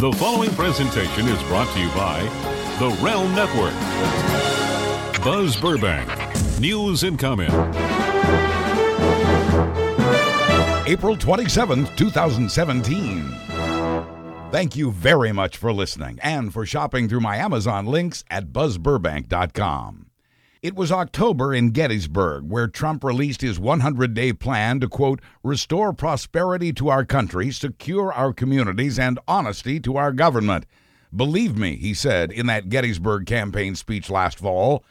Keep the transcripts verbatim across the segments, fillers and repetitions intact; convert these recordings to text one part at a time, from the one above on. The following presentation is brought to you by the Realm Network. Buzz Burbank, news and comment. April twenty-seventh, twenty seventeen. Thank you very much for listening and for shopping through my Amazon links at buzz burbank dot com. It was October in Gettysburg, where Trump released his hundred-day plan to, quote, restore prosperity to our country, secure our communities, and honesty to our government. Believe me, he said in that Gettysburg campaign speech last fall.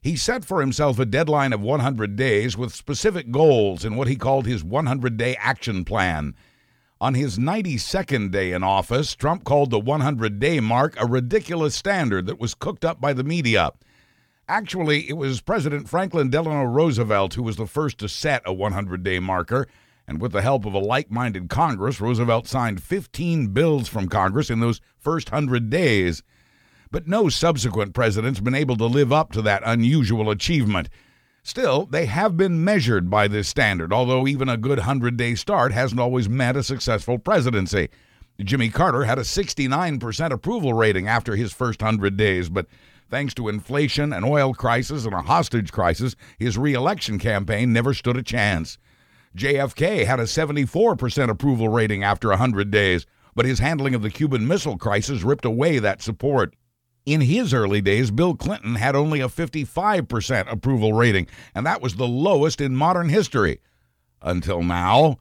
He set for himself a deadline of hundred days with specific goals in what he called his hundred-day action plan. On his ninety-second day in office, Trump called the hundred-day mark a ridiculous standard that was cooked up by the media. Actually, it was President Franklin Delano Roosevelt who was the first to set a hundred-day marker, and with the help of a like-minded Congress, Roosevelt signed fifteen bills from Congress in those first hundred days. But no subsequent president's been able to live up to that unusual achievement. Still, they have been measured by this standard, although even a good hundred-day start hasn't always meant a successful presidency. Jimmy Carter had a sixty-nine percent approval rating after his first hundred days, but thanks to inflation, an oil crisis, and a hostage crisis, his re-election campaign never stood a chance. J F K had a seventy-four percent approval rating after hundred days, but his handling of the Cuban Missile Crisis ripped away that support. In his early days, Bill Clinton had only a fifty-five percent approval rating, and that was the lowest in modern history. Until now.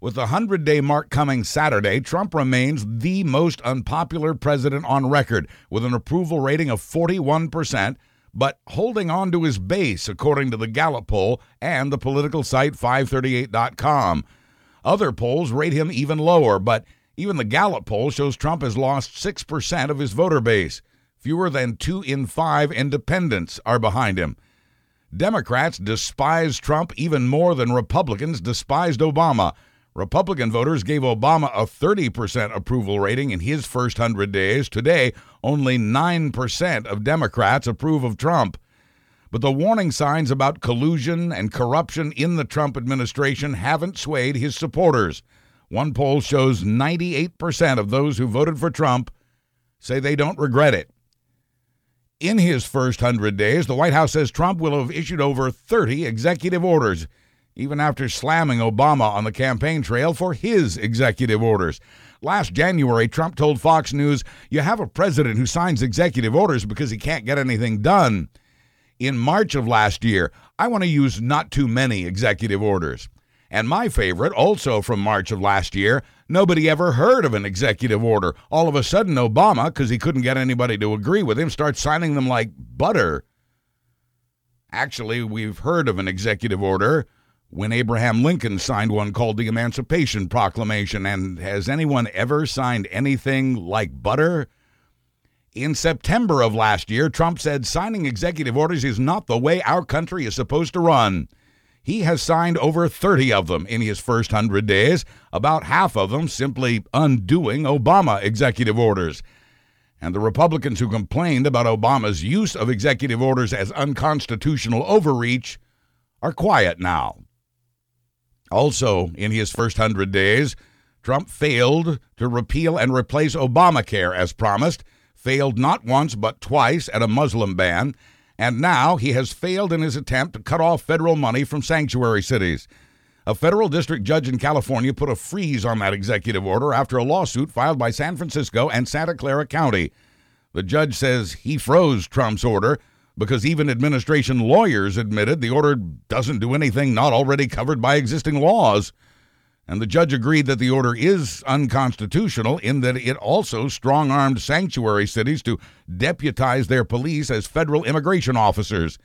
With the hundred-day mark coming Saturday, Trump remains the most unpopular president on record, with an approval rating of forty-one percent, but holding on to his base, according to the Gallup poll and the political site five thirty-eight dot com. Other polls rate him even lower, but even the Gallup poll shows Trump has lost six percent of his voter base. Fewer than two in five independents are behind him. Democrats despise Trump even more than Republicans despised Obama. Republican voters gave Obama a thirty percent approval rating in his first hundred days. Today, only nine percent of Democrats approve of Trump. But the warning signs about collusion and corruption in the Trump administration haven't swayed his supporters. One poll shows ninety-eight percent of those who voted for Trump say they don't regret it. In his first hundred days, the White House says Trump will have issued over thirty executive orders, even after slamming Obama on the campaign trail for his executive orders. Last January, Trump told Fox News, "You have a president who signs executive orders because he can't get anything done." In March of last year, "I want to use not too many executive orders." And my favorite, also from March of last year, "Nobody ever heard of an executive order. All of a sudden, Obama, because he couldn't get anybody to agree with him, starts signing them like butter." Actually, we've heard of an executive order when Abraham Lincoln signed one called the Emancipation Proclamation, and has anyone ever signed anything like butter? In September of last year, Trump said signing executive orders is not the way our country is supposed to run. He has signed over thirty of them in his first hundred days, about half of them simply undoing Obama executive orders. And the Republicans who complained about Obama's use of executive orders as unconstitutional overreach are quiet now. Also, in his first hundred days, Trump failed to repeal and replace Obamacare as promised, failed not once but twice at a Muslim ban, and now he has failed in his attempt to cut off federal money from sanctuary cities. A federal district judge in California put a freeze on that executive order after a lawsuit filed by San Francisco and Santa Clara County. The judge says he froze Trump's order because even administration lawyers admitted the order doesn't do anything not already covered by existing laws. And the judge agreed that the order is unconstitutional in that it also strong-armed sanctuary cities to deputize their police as federal immigration officers.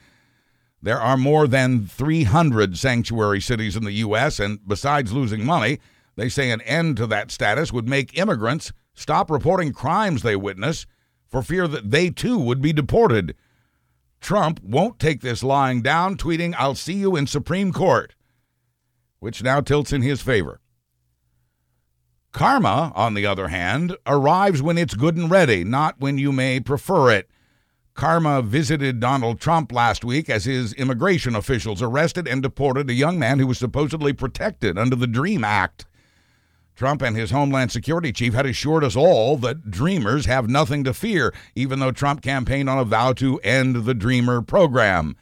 There are more than three hundred sanctuary cities in the U S, and besides losing money, they say an end to that status would make immigrants stop reporting crimes they witness for fear that they too would be deported. Trump won't take this lying down, tweeting, "I'll see you in Supreme Court," which now tilts in his favor. Karma, on the other hand, arrives when it's good and ready, not when you may prefer it. Karma visited Donald Trump last week as his immigration officials arrested and deported a young man who was supposedly protected under the DREAM Act. Trump and his Homeland Security chief had assured us all that Dreamers have nothing to fear, even though Trump campaigned on a vow to end the Dreamer program.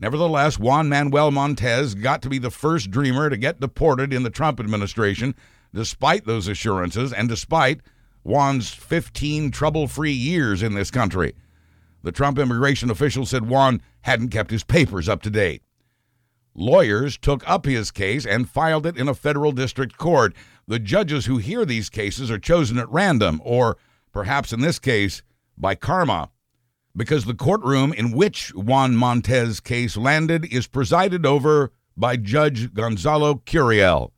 Nevertheless, Juan Manuel Montes got to be the first Dreamer to get deported in the Trump administration, despite those assurances and despite Juan's fifteen trouble-free years in this country. The Trump immigration official said Juan hadn't kept his papers up to date. Lawyers took up his case and filed it in a federal district court. The judges who hear these cases are chosen at random, or perhaps in this case, by karma, because the courtroom in which Juan Montes' case landed is presided over by Judge Gonzalo Curiel.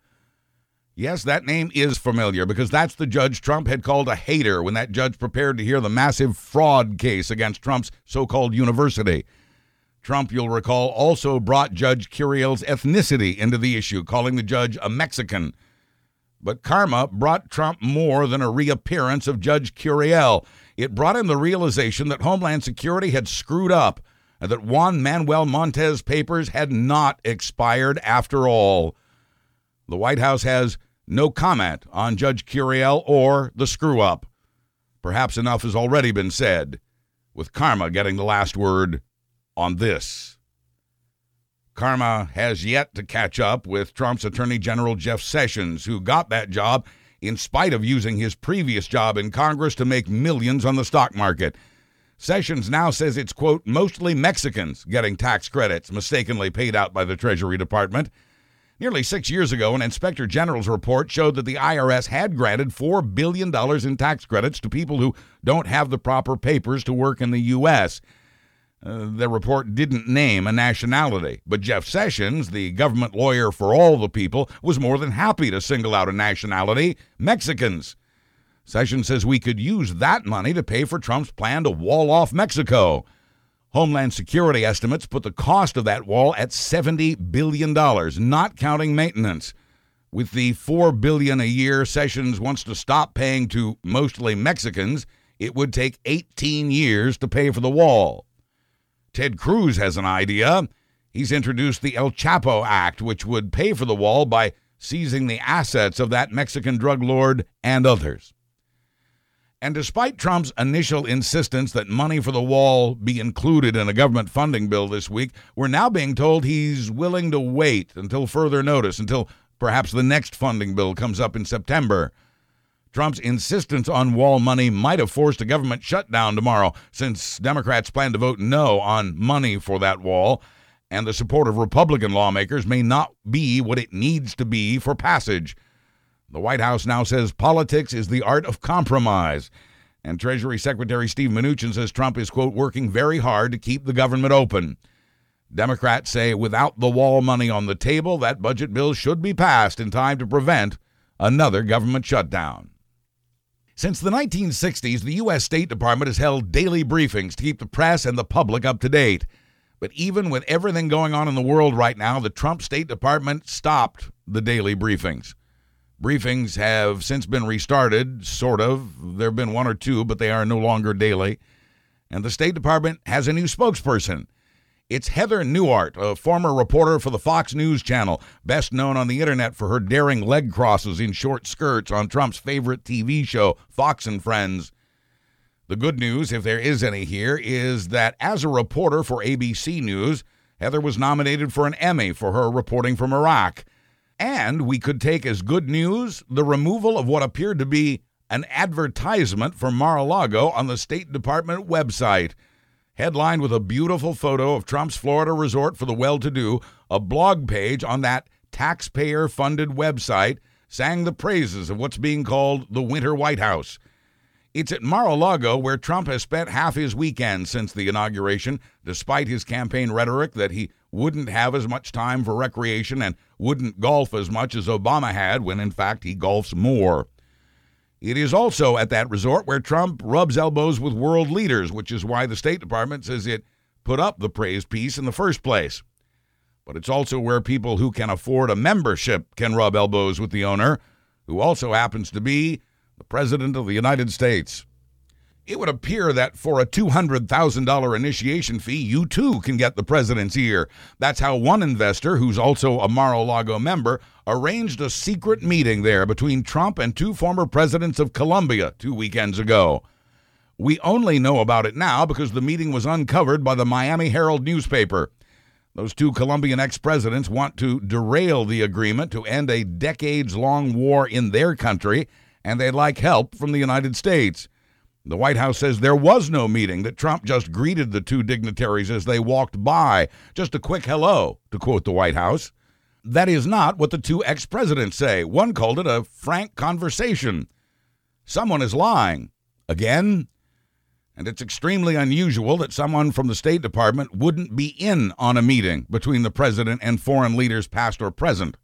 Yes, that name is familiar because that's the judge Trump had called a hater when that judge prepared to hear the massive fraud case against Trump's so-called university. Trump, you'll recall, also brought Judge Curiel's ethnicity into the issue, calling the judge a Mexican. But karma brought Trump more than a reappearance of Judge Curiel. It brought him the realization that Homeland Security had screwed up and that Juan Manuel Montes' papers had not expired after all. The White House has no comment on Judge Curiel or the screw-up. Perhaps enough has already been said, with karma getting the last word on this. Karma has yet to catch up with Trump's Attorney General Jeff Sessions, who got that job in spite of using his previous job in Congress to make millions on the stock market. Sessions now says it's, quote, mostly Mexicans getting tax credits mistakenly paid out by the Treasury Department. Nearly six years ago, an inspector general's report showed that the I R S had granted four billion dollars in tax credits to people who don't have the proper papers to work in the U S. Uh, the report didn't name a nationality, but Jeff Sessions, the government lawyer for all the people, was more than happy to single out a nationality, Mexicans. Sessions says we could use that money to pay for Trump's plan to wall off Mexico. Homeland Security estimates put the cost of that wall at seventy billion dollars, not counting maintenance. With the four billion dollars a year Sessions wants to stop paying to mostly Mexicans, it would take eighteen years to pay for the wall. Ted Cruz has an idea. He's introduced the El Chapo Act, which would pay for the wall by seizing the assets of that Mexican drug lord and others. And despite Trump's initial insistence that money for the wall be included in a government funding bill this week, we're now being told he's willing to wait until further notice, until perhaps the next funding bill comes up in September. Trump's insistence on wall money might have forced a government shutdown tomorrow, since Democrats plan to vote no on money for that wall, and the support of Republican lawmakers may not be what it needs to be for passage. The White House now says politics is the art of compromise. And Treasury Secretary Steve Mnuchin says Trump is, quote, working very hard to keep the government open. Democrats say without the wall money on the table, that budget bill should be passed in time to prevent another government shutdown. Since the nineteen sixties, the U S. State Department has held daily briefings to keep the press and the public up to date. But even with everything going on in the world right now, the Trump State Department stopped the daily briefings. Briefings have since been restarted, sort of. There have been one or two, but they are no longer daily. And the State Department has a new spokesperson. It's Heather Newhart, a former reporter for the Fox News channel, best known on the internet for her daring leg crosses in short skirts on Trump's favorite T V show, Fox and Friends. The good news, if there is any here, is that as a reporter for A B C News, Heather was nominated for an Emmy for her reporting from Iraq. And we could take as good news the removal of what appeared to be an advertisement for Mar-a-Lago on the State Department website. Headlined with a beautiful photo of Trump's Florida resort for the well-to-do, a blog page on that taxpayer-funded website sang the praises of what's being called the Winter White House. It's at Mar-a-Lago where Trump has spent half his weekend since the inauguration, despite his campaign rhetoric that he wouldn't have as much time for recreation and wouldn't golf as much as Obama had, when in fact he golfs more. It is also at that resort where Trump rubs elbows with world leaders, which is why the State Department says it put up the praise piece in the first place. But it's also where people who can afford a membership can rub elbows with the owner, who also happens to be the President of the United States. It would appear that for a two hundred thousand dollars initiation fee, you too can get the president's ear. That's how one investor, who's also a Mar-a-Lago member, arranged a secret meeting there between Trump and two former presidents of Colombia two weekends ago. We only know about it now because the meeting was uncovered by the Miami Herald newspaper. Those two Colombian ex-presidents want to derail the agreement to end a decades-long war in their country, and they'd like help from the United States. The White House says there was no meeting, that Trump just greeted the two dignitaries as they walked by. Just a quick hello, to quote the White House. That is not what the two ex-presidents say. One called it a frank conversation. Someone is lying. Again? And it's extremely unusual that someone from the State Department wouldn't be in on a meeting between the president and foreign leaders past or present.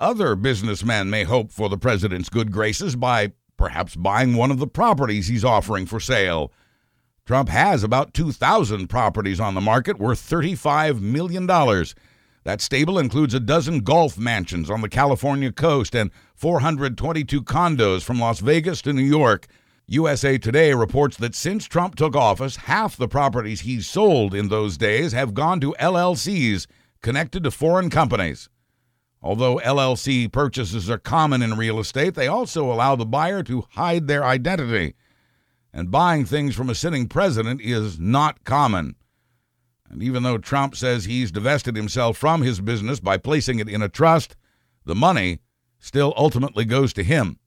Other businessmen may hope for the president's good graces by perhaps buying one of the properties he's offering for sale. Trump has about two thousand properties on the market worth thirty-five million dollars. That stable includes a dozen golf mansions on the California coast and four hundred twenty-two condos from Las Vegas to New York. U S A Today reports that since Trump took office, half the properties he sold in those days have gone to L L Cs connected to foreign companies. Although L L C purchases are common in real estate, they also allow the buyer to hide their identity. And buying things from a sitting president is not common. And even though Trump says he's divested himself from his business by placing it in a trust, the money still ultimately goes to him.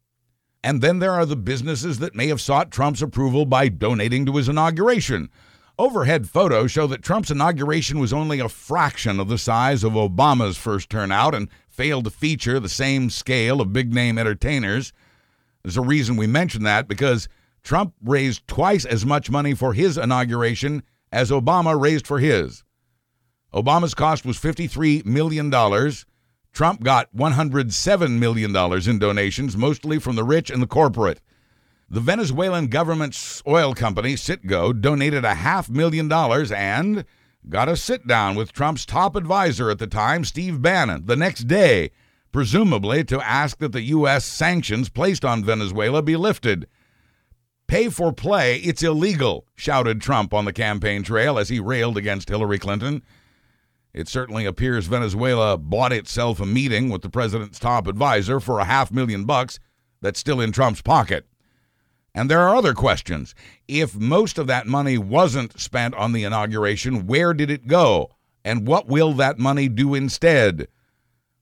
And then there are the businesses that may have sought Trump's approval by donating to his inauguration. Overhead photos show that Trump's inauguration was only a fraction of the size of Obama's first turnout and failed to feature the same scale of big-name entertainers. There's a reason we mention that, because Trump raised twice as much money for his inauguration as Obama raised for his. Obama's cost was fifty-three million dollars. Trump got one hundred seven million dollars in donations, mostly from the rich and the corporate. The Venezuelan government's oil company, Citgo, donated a half million dollars and got a sit-down with Trump's top advisor at the time, Steve Bannon, the next day, presumably to ask that the U S sanctions placed on Venezuela be lifted. "Pay for play, it's illegal," shouted Trump on the campaign trail as he railed against Hillary Clinton. It certainly appears Venezuela bought itself a meeting with the president's top advisor for a half million bucks that's still in Trump's pocket. And there are other questions. If most of that money wasn't spent on the inauguration, where did it go? And what will that money do instead?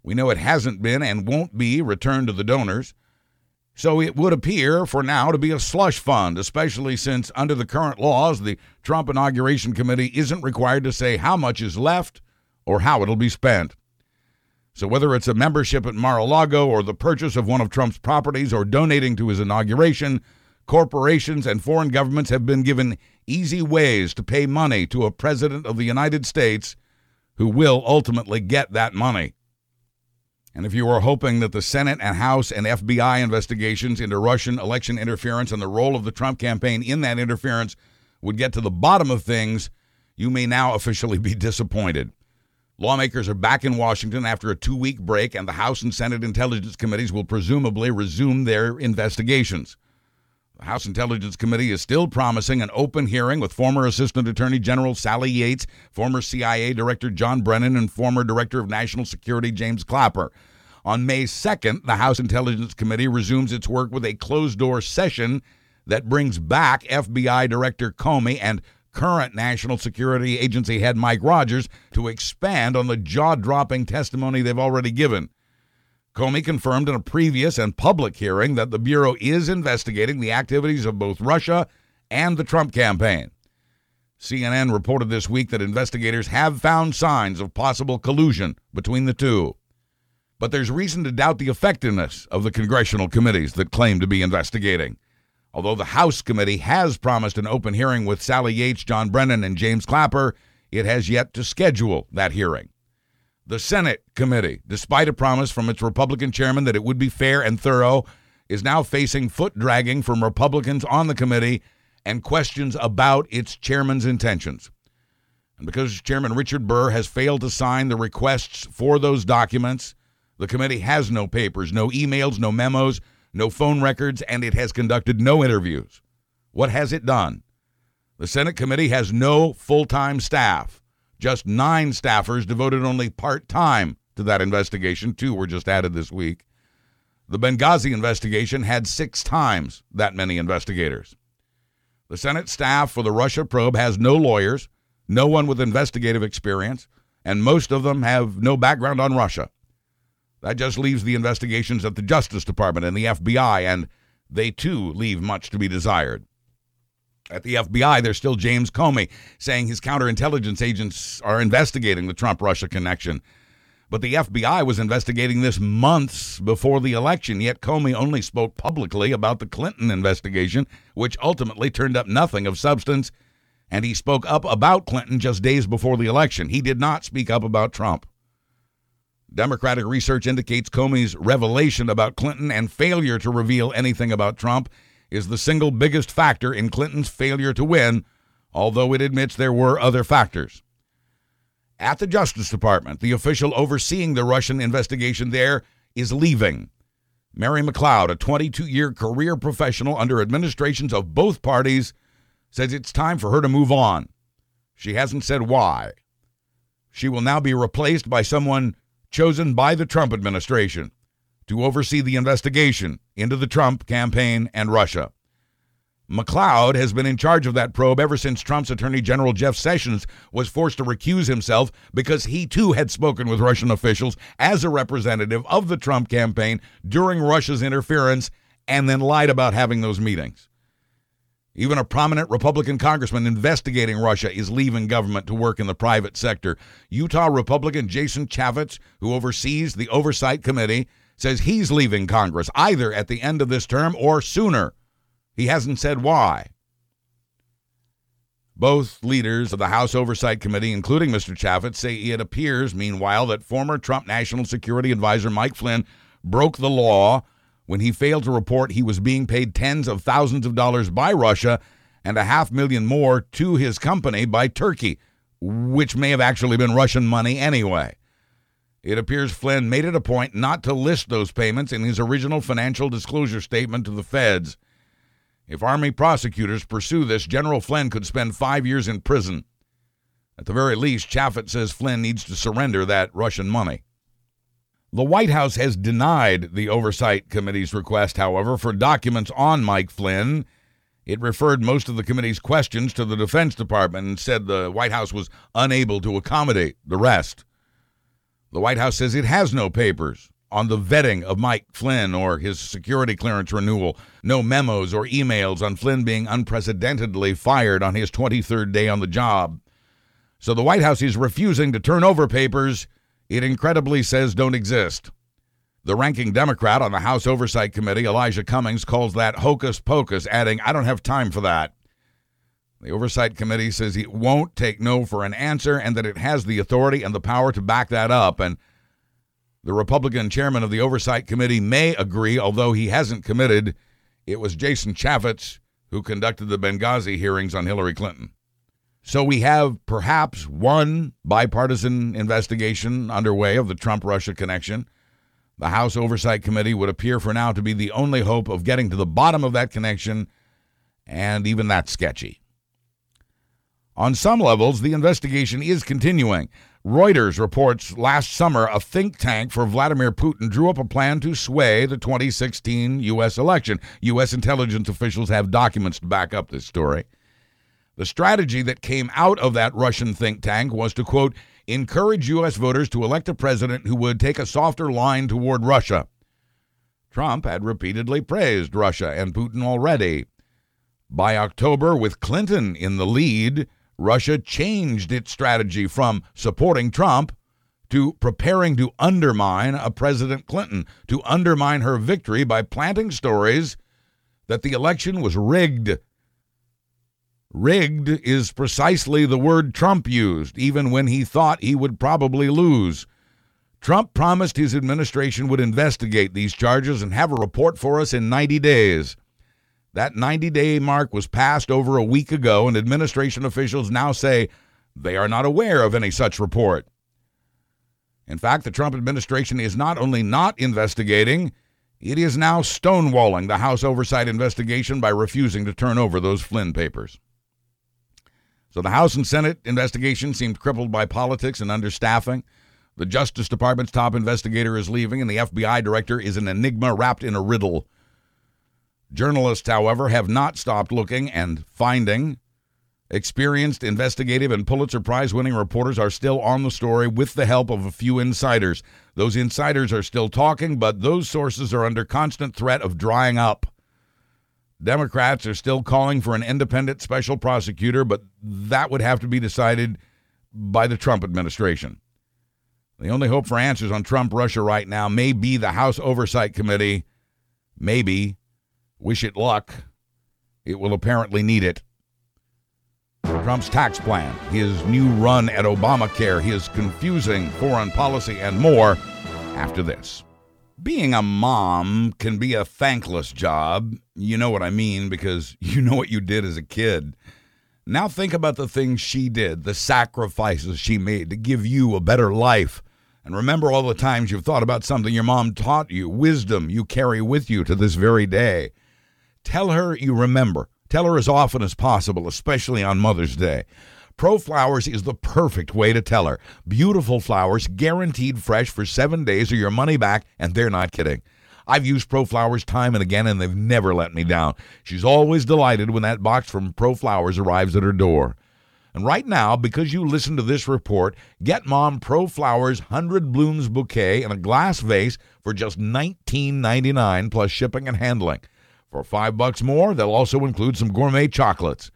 We know it hasn't been and won't be returned to the donors. So it would appear for now to be a slush fund, especially since under the current laws, the Trump Inauguration Committee isn't required to say how much is left or how it'll be spent. So whether it's a membership at Mar-a-Lago or the purchase of one of Trump's properties or donating to his inauguration, corporations and foreign governments have been given easy ways to pay money to a president of the United States who will ultimately get that money. And if you were hoping that the Senate and House and F B I investigations into Russian election interference and the role of the Trump campaign in that interference would get to the bottom of things, you may now officially be disappointed. Lawmakers are back in Washington after a two-week break, and the House and Senate Intelligence Committees will presumably resume their investigations. The House Intelligence Committee is still promising an open hearing with former Assistant Attorney General Sally Yates, former C I A Director John Brennan, and former Director of National Security James Clapper. On May second, the House Intelligence Committee resumes its work with a closed-door session that brings back F B I Director Comey and current National Security Agency head Mike Rogers to expand on the jaw-dropping testimony they've already given. Comey confirmed in a previous and public hearing that the Bureau is investigating the activities of both Russia and the Trump campaign. C N N reported this week that investigators have found signs of possible collusion between the two. But there's reason to doubt the effectiveness of the congressional committees that claim to be investigating. Although the House committee has promised an open hearing with Sally Yates, John Brennan, and James Clapper, it has yet to schedule that hearing. The Senate committee, despite a promise from its Republican chairman that it would be fair and thorough, is now facing foot-dragging from Republicans on the committee and questions about its chairman's intentions. And because Chairman Richard Burr has failed to sign the requests for those documents, the committee has no papers, no emails, no memos, no phone records, and it has conducted no interviews. What has it done? The Senate committee has no full-time staff. Just nine staffers devoted only part-time to that investigation. Two were just added this week. The Benghazi investigation had six times that many investigators. The Senate staff for the Russia probe has no lawyers, no one with investigative experience, and most of them have no background on Russia. That just leaves the investigations at the Justice Department and the F B I, and they too leave much to be desired. At the F B I, there's still James Comey saying his counterintelligence agents are investigating the Trump-Russia connection. But the F B I was investigating this months before the election, yet Comey only spoke publicly about the Clinton investigation, which ultimately turned up nothing of substance, and he spoke up about Clinton just days before the election. He did not speak up about Trump. Democratic research indicates Comey's revelation about Clinton and failure to reveal anything about Trump is the single biggest factor in Clinton's failure to win, although it admits there were other factors. At the Justice Department, the official overseeing the Russian investigation there is leaving. Mary McLeod, a twenty-two-year career professional under administrations of both parties, says it's time for her to move on. She hasn't said why. She will now be replaced by someone chosen by the Trump administration to oversee the investigation into the Trump campaign and Russia. McLeod has been in charge of that probe ever since Trump's Attorney General Jeff Sessions was forced to recuse himself because he too had spoken with Russian officials as a representative of the Trump campaign during Russia's interference and then lied about having those meetings. Even a prominent Republican congressman investigating Russia is leaving government to work in the private sector. Utah Republican Jason Chaffetz, who oversees the Oversight Committee, says he's leaving Congress either at the end of this term or sooner. He hasn't said why. Both leaders of the House Oversight Committee, including Mister Chaffetz, say it appears, meanwhile, that former Trump National Security Advisor Mike Flynn broke the law when he failed to report he was being paid tens of thousands of dollars by Russia and a half million more to his company by Turkey, which may have actually been Russian money anyway. It appears Flynn made it a point not to list those payments in his original financial disclosure statement to the feds. If Army prosecutors pursue this, General Flynn could spend five years in prison. At the very least, Chaffetz says Flynn needs to surrender that Russian money. The White House has denied the Oversight Committee's request, however, for documents on Mike Flynn. It referred most of the committee's questions to the Defense Department and said the White House was unable to accommodate the rest. The White House says it has no papers on the vetting of Mike Flynn or his security clearance renewal, no memos or emails on Flynn being unprecedentedly fired on his twenty-third day on the job. So the White House is refusing to turn over papers it incredibly says don't exist. The ranking Democrat on the House Oversight Committee, Elijah Cummings, calls that hocus pocus, adding, "I don't have time for that." The Oversight Committee says it won't take no for an answer and that it has the authority and the power to back that up, and the Republican chairman of the Oversight Committee may agree, although he hasn't committed. It was Jason Chaffetz who conducted the Benghazi hearings on Hillary Clinton. So we have perhaps one bipartisan investigation underway of the Trump-Russia connection. The House Oversight Committee would appear for now to be the only hope of getting to the bottom of that connection, and even that's sketchy. On some levels, the investigation is continuing. Reuters reports last summer a think tank for Vladimir Putin drew up a plan to sway the twenty sixteen U S election. U S intelligence officials have documents to back up this story. The strategy that came out of that Russian think tank was to, quote, encourage U S voters to elect a president who would take a softer line toward Russia. Trump had repeatedly praised Russia and Putin already. By October, with Clinton in the lead, Russia changed its strategy from supporting Trump to preparing to undermine a President Clinton, to undermine her victory by planting stories that the election was rigged. Rigged is precisely the word Trump used, even when he thought he would probably lose. Trump promised his administration would investigate these charges and have a report for us in ninety days. That ninety-day mark was passed over a week ago, and administration officials now say they are not aware of any such report. In fact, the Trump administration is not only not investigating, It is now stonewalling the House Oversight investigation by refusing to turn over those Flynn papers. So the House and Senate investigation seemed crippled by politics and understaffing. The Justice Department's top investigator is leaving, and the F B I director is an enigma wrapped in a riddle. Journalists, however, have not stopped looking and finding. Experienced, investigative, and Pulitzer Prize-winning reporters are still on the story with the help of a few insiders. Those insiders are still talking, but those sources are under constant threat of drying up. Democrats are still calling for an independent special prosecutor, but that would have to be decided by the Trump administration. The only hope for answers on Trump, Russia right now may be the House Oversight Committee. Maybe. Wish it luck. It will apparently need it. Trump's tax plan, his new run at Obamacare, his confusing foreign policy, and more after this. Being a mom can be a thankless job. You know what I mean, because you know what you did as a kid. Now think about the things she did, the sacrifices she made to give you a better life. And remember all the times you've thought about something your mom taught you, wisdom you carry with you to this very day. Tell her you remember. Tell her as often as possible, especially on Mother's Day. Pro Flowers is the perfect way to tell her. Beautiful flowers, guaranteed fresh for seven days or your money back, and they're not kidding. I've used Pro Flowers time and again, and they've never let me down. She's always delighted when that box from Pro Flowers arrives at her door. And right now, because you listen to this report, get Mom Pro Flowers one hundred Blooms Bouquet in a glass vase for just nineteen ninety-nine dollars plus shipping and handling. For five bucks more, they'll also include some gourmet chocolates.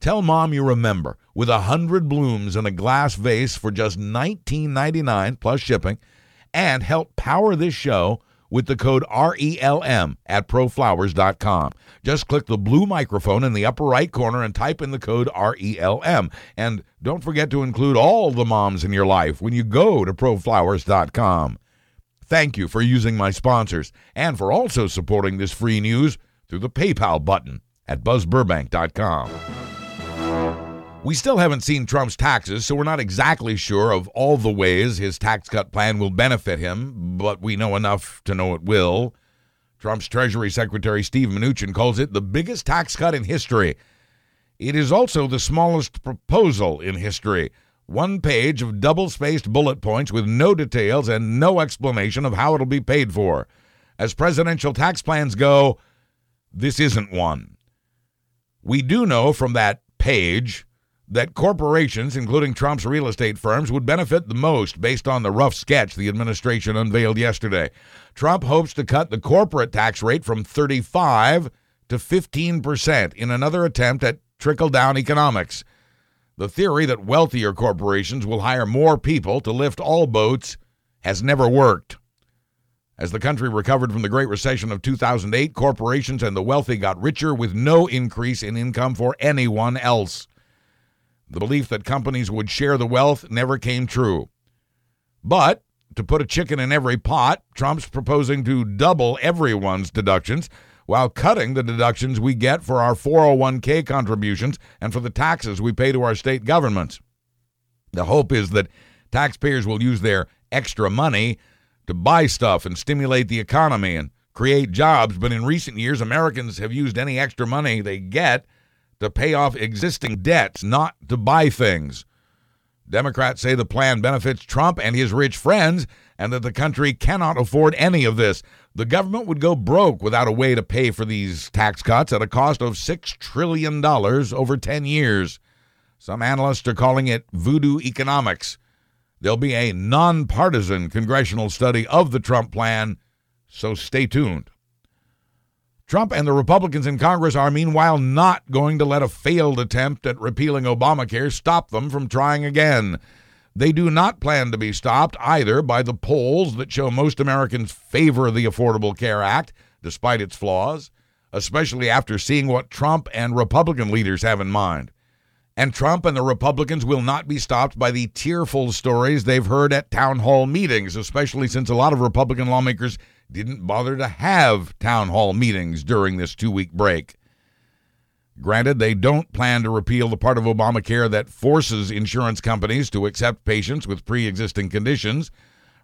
Tell Mom you remember with one hundred blooms in a glass vase for just nineteen ninety-nine dollars plus shipping, and help power this show with the code R E L M at pro flowers dot com. Just click the blue microphone in the upper right corner and type in the code R E L M. And don't forget to include all the moms in your life when you go to pro flowers dot com. Thank you for using my sponsors and for also supporting this free news through the PayPal button at buzz burbank dot com. We still haven't seen Trump's taxes, so we're not exactly sure of all the ways his tax cut plan will benefit him, but we know enough to know it will. Trump's Treasury Secretary Steve Mnuchin calls it the biggest tax cut in history. It is also the smallest proposal in history. One page of double-spaced bullet points with no details and no explanation of how it'll be paid for. As presidential tax plans go, this isn't one. We do know from that page that corporations, including Trump's real estate firms, would benefit the most based on the rough sketch the administration unveiled yesterday. Trump hopes to cut the corporate tax rate from thirty-five to fifteen percent in another attempt at trickle-down economics. The theory that wealthier corporations will hire more people to lift all boats has never worked. As the country recovered from the Great Recession of two thousand eight, corporations and the wealthy got richer with no increase in income for anyone else. The belief that companies would share the wealth never came true. But to put a chicken in every pot, Trump's proposing to double everyone's deductions while cutting the deductions we get for our four oh one k contributions and for the taxes we pay to our state governments. The hope is that taxpayers will use their extra money to buy stuff and stimulate the economy and create jobs. But in recent years, Americans have used any extra money they get to pay off existing debts, not to buy things. Democrats say the plan benefits Trump and his rich friends and that the country cannot afford any of this. The government would go broke without a way to pay for these tax cuts at a cost of six trillion dollars over ten years. Some analysts are calling it voodoo economics. There'll be a nonpartisan congressional study of the Trump plan, so stay tuned. Trump and the Republicans in Congress are, meanwhile, not going to let a failed attempt at repealing Obamacare stop them from trying again. They do not plan to be stopped either by the polls that show most Americans favor the Affordable Care Act, despite its flaws, especially after seeing what Trump and Republican leaders have in mind. And Trump and the Republicans will not be stopped by the tearful stories they've heard at town hall meetings, especially since a lot of Republican lawmakers didn't bother to have town hall meetings during this two-week break. Granted, they don't plan to repeal the part of Obamacare that forces insurance companies to accept patients with pre-existing conditions.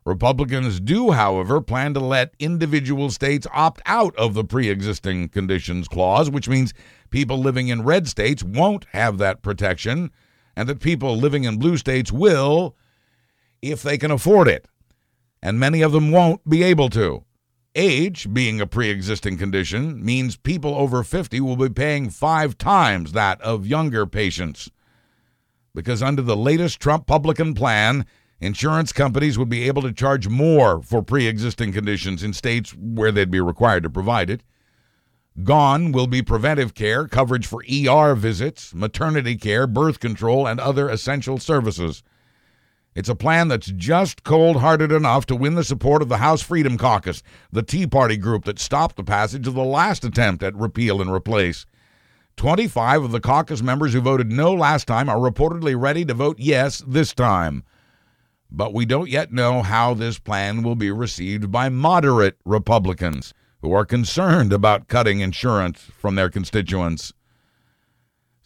Republicans do, however, plan to let individual states opt out of the pre-existing conditions clause, which means people living in red states won't have that protection, and that people living in blue states will if they can afford it. And many of them won't be able to. Age, being a pre-existing condition, means people over fifty will be paying five times that of younger patients. Because under the latest Trump-Publican plan, insurance companies would be able to charge more for pre-existing conditions in states where they'd be required to provide it. Gone will be preventive care, coverage for E R visits, maternity care, birth control, and other essential services. It's a plan that's just cold-hearted enough to win the support of the House Freedom Caucus, the Tea Party group that stopped the passage of the last attempt at repeal and replace. twenty-five of the caucus members who voted no last time are reportedly ready to vote yes this time. But we don't yet know how this plan will be received by moderate Republicans who are concerned about cutting insurance from their constituents.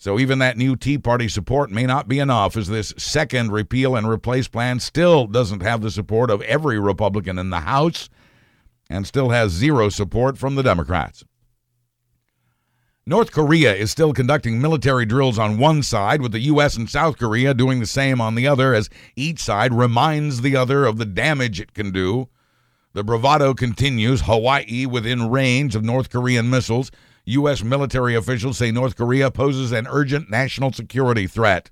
So even that new Tea Party support may not be enough, as this second repeal and replace plan still doesn't have the support of every Republican in the House and still has zero support from the Democrats. North Korea is still conducting military drills on one side, with the U S and South Korea doing the same on the other, as each side reminds the other of the damage it can do. The bravado continues, Hawaii within range of North Korean missiles. U S military officials say North Korea poses an urgent national security threat.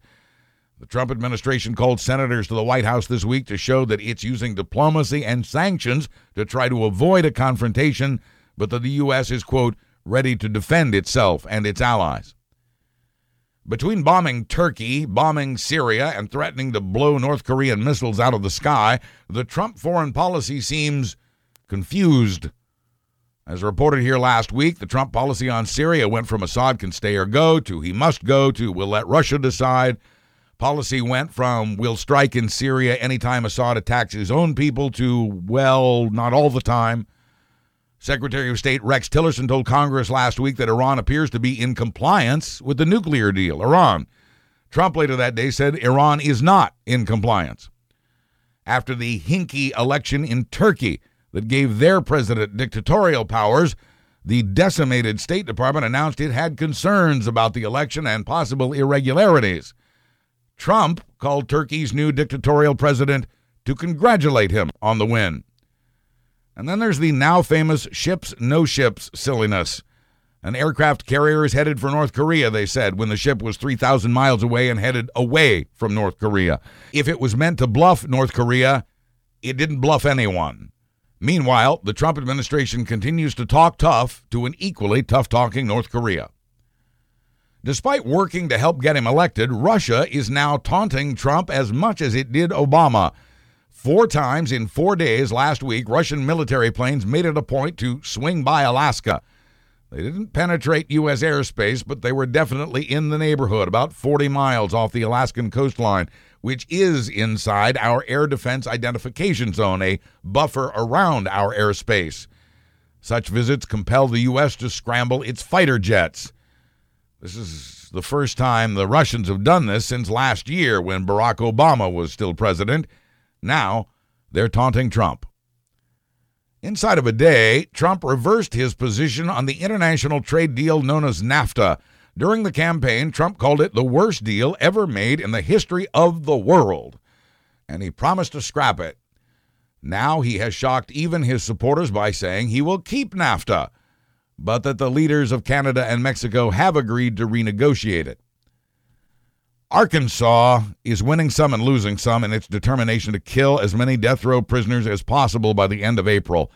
The Trump administration called senators to the White House this week to show that it's using diplomacy and sanctions to try to avoid a confrontation, but that the U S is, quote, ready to defend itself and its allies. Between bombing Turkey, bombing Syria, and threatening to blow North Korean missiles out of the sky, the Trump foreign policy seems confused. As reported here last week, the Trump policy on Syria went from Assad can stay or go to he must go to we'll let Russia decide. Policy went from we'll strike in Syria anytime Assad attacks his own people to, well, not all the time. Secretary of State Rex Tillerson told Congress last week that Iran appears to be in compliance with the nuclear deal. Iran. Trump later that day said Iran is not in compliance. After the hinky election in Turkey that gave their president dictatorial powers, the decimated State Department announced it had concerns about the election and possible irregularities. Trump called Turkey's new dictatorial president to congratulate him on the win. And then there's the now-famous ships, no ships silliness. An aircraft carrier is headed for North Korea, they said, when the ship was three thousand miles away and headed away from North Korea. If it was meant to bluff North Korea, it didn't bluff anyone. Meanwhile, the Trump administration continues to talk tough to an equally tough-talking North Korea. Despite working to help get him elected, Russia is now taunting Trump as much as it did Obama. Four times in four days last week, Russian military planes made it a point to swing by Alaska. They didn't penetrate U S airspace, but they were definitely in the neighborhood, about forty miles off the Alaskan coastline, which is inside our Air Defense Identification Zone, a buffer around our airspace. Such visits compel the U S to scramble its fighter jets. This is the first time the Russians have done this since last year, when Barack Obama was still president. Now they're taunting Trump. Inside of a day, Trump reversed his position on the international trade deal known as NAFTA. During the campaign, Trump called it the worst deal ever made in the history of the world, and he promised to scrap it. Now he has shocked even his supporters by saying he will keep NAFTA, but that the leaders of Canada and Mexico have agreed to renegotiate it. Arkansas is winning some and losing some in its determination to kill as many death row prisoners as possible by the end of April.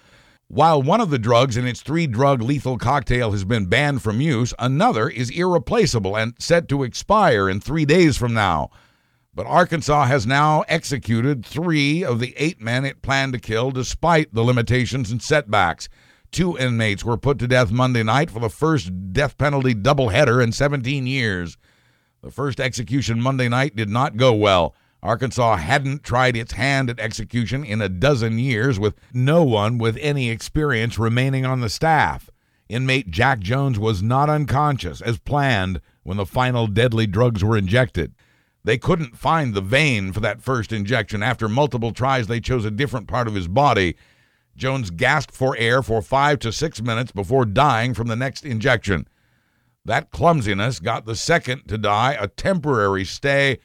While one of the drugs in its three-drug lethal cocktail has been banned from use, another is irreplaceable and set to expire in three days from now. But Arkansas has now executed three of the eight men it planned to kill despite the limitations and setbacks. Two inmates were put to death Monday night for the first death penalty doubleheader in seventeen years. The first execution Monday night did not go well. Arkansas hadn't tried its hand at execution in a dozen years, with no one with any experience remaining on the staff. Inmate Jack Jones was not unconscious, as planned, when the final deadly drugs were injected. They couldn't find the vein for that first injection. After multiple tries, they chose a different part of his body. Jones gasped for air for five to six minutes before dying from the next injection. That clumsiness got the second to die a temporary stay,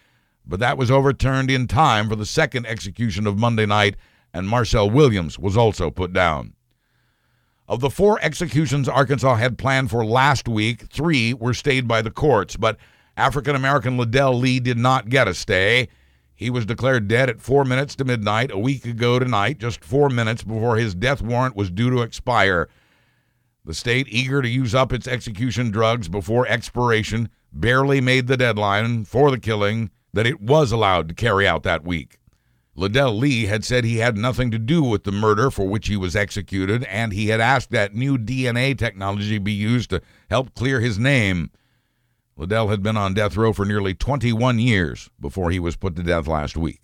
but that was overturned in time for the second execution of Monday night, and Marcel Williams was also put down. Of the four executions Arkansas had planned for last week, three were stayed by the courts, but African-American Liddell Lee did not get a stay. He was declared dead at four minutes to midnight a week ago tonight, just four minutes before his death warrant was due to expire. The state, eager to use up its execution drugs before expiration, barely made the deadline for the killing that it was allowed to carry out that week. Liddell Lee had said he had nothing to do with the murder for which he was executed, and he had asked that new D N A technology be used to help clear his name. Liddell had been on death row for nearly twenty-one years before he was put to death last week.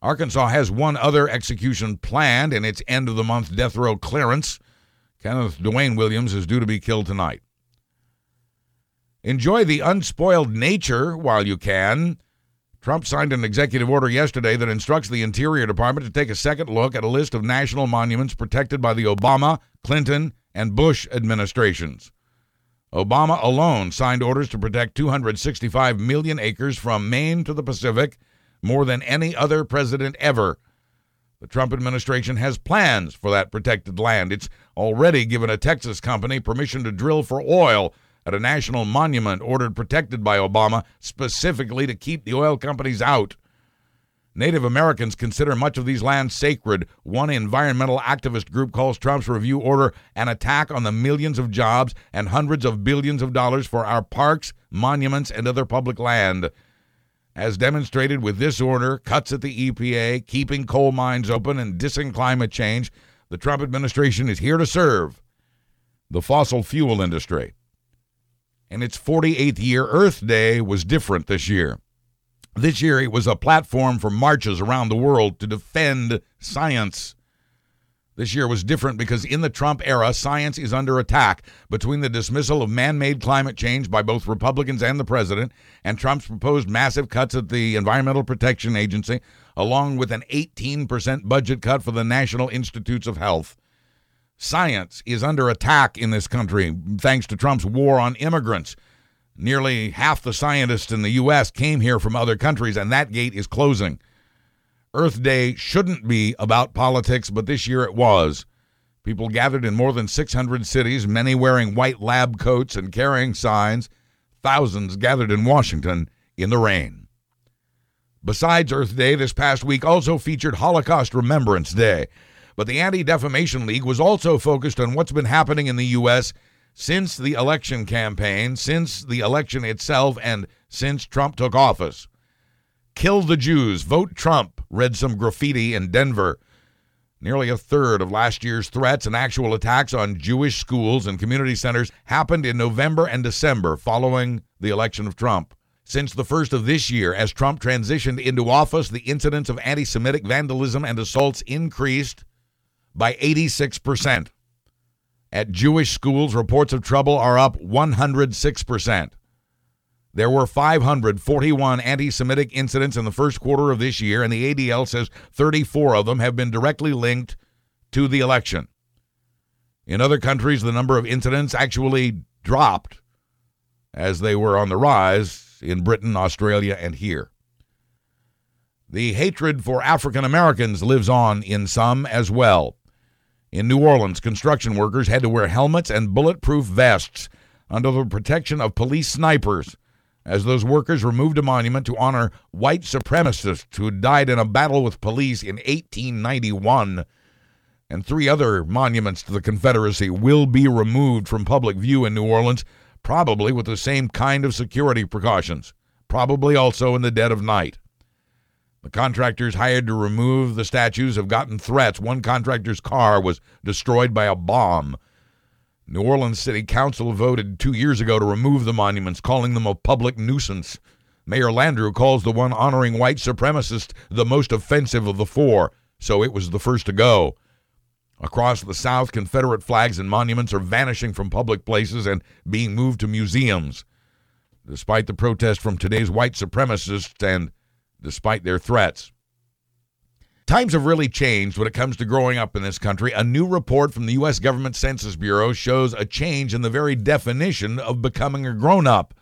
Arkansas has one other execution planned in its end-of-the-month death row clearance. Kenneth Dwayne Williams is due to be killed tonight. Enjoy the unspoiled nature while you can. Trump signed an executive order yesterday that instructs the Interior Department to take a second look at a list of national monuments protected by the Obama, Clinton, and Bush administrations. Obama alone signed orders to protect two hundred sixty-five million acres from Maine to the Pacific, more than any other president ever. The Trump administration has plans for that protected land. It's already given a Texas company permission to drill for oil at a national monument ordered protected by Obama specifically to keep the oil companies out. Native Americans consider much of these lands sacred. One environmental activist group calls Trump's review order an attack on the millions of jobs and hundreds of billions of dollars for our parks, monuments, and other public land. As demonstrated with this order, cuts at the E P A, keeping coal mines open, and dissing climate change, the Trump administration is here to serve the fossil fuel industry. And its forty-eighth year, Earth Day was different this year. This year, it was a platform for marches around the world to defend science. This year was different because in the Trump era, science is under attack between the dismissal of man-made climate change by both Republicans and the president and Trump's proposed massive cuts at the Environmental Protection Agency, along with an eighteen percent budget cut for the National Institutes of Health. Science is under attack in this country thanks to Trump's war on immigrants. Nearly half the scientists in the U S came here from other countries, and that gate is closing. Earth Day shouldn't be about politics, but this year it was. People gathered in more than six hundred cities, many wearing white lab coats and carrying signs. Thousands gathered in Washington in the rain. Besides Earth Day, this past week also featured Holocaust Remembrance Day. But the Anti-Defamation League was also focused on what's been happening in the U S since the election campaign, since the election itself, and since Trump took office. Kill the Jews, vote Trump, read some graffiti in Denver. Nearly a third of last year's threats and actual attacks on Jewish schools and community centers happened in November and December following the election of Trump. Since the first of this year, as Trump transitioned into office, the incidence of anti-Semitic vandalism and assaults increased by eighty-six percent. At Jewish schools, reports of trouble are up one hundred six percent. There were five hundred forty-one anti-Semitic incidents in the first quarter of this year, and the A D L says thirty-four of them have been directly linked to the election. In other countries, the number of incidents actually dropped as they were on the rise in Britain, Australia, and here. The hatred for African Americans lives on in some as well. In New Orleans, construction workers had to wear helmets and bulletproof vests under the protection of police snipers as those workers removed a monument to honor white supremacists who had died in a battle with police in eighteen ninety-one. And three other monuments to the Confederacy will be removed from public view in New Orleans, probably with the same kind of security precautions, probably also in the dead of night. The contractors hired to remove the statues have gotten threats. One contractor's car was destroyed by a bomb. New Orleans City Council voted two years ago to remove the monuments, calling them a public nuisance. Mayor Landrieu calls the one honoring white supremacists the most offensive of the four, so it was the first to go. Across the South, Confederate flags and monuments are vanishing from public places and being moved to museums. despite the protest from today's white supremacists and despite their threats. Times have really changed when it comes to growing up in this country. A new report from the U S government Census Bureau shows a change in the very definition of becoming a grown-up.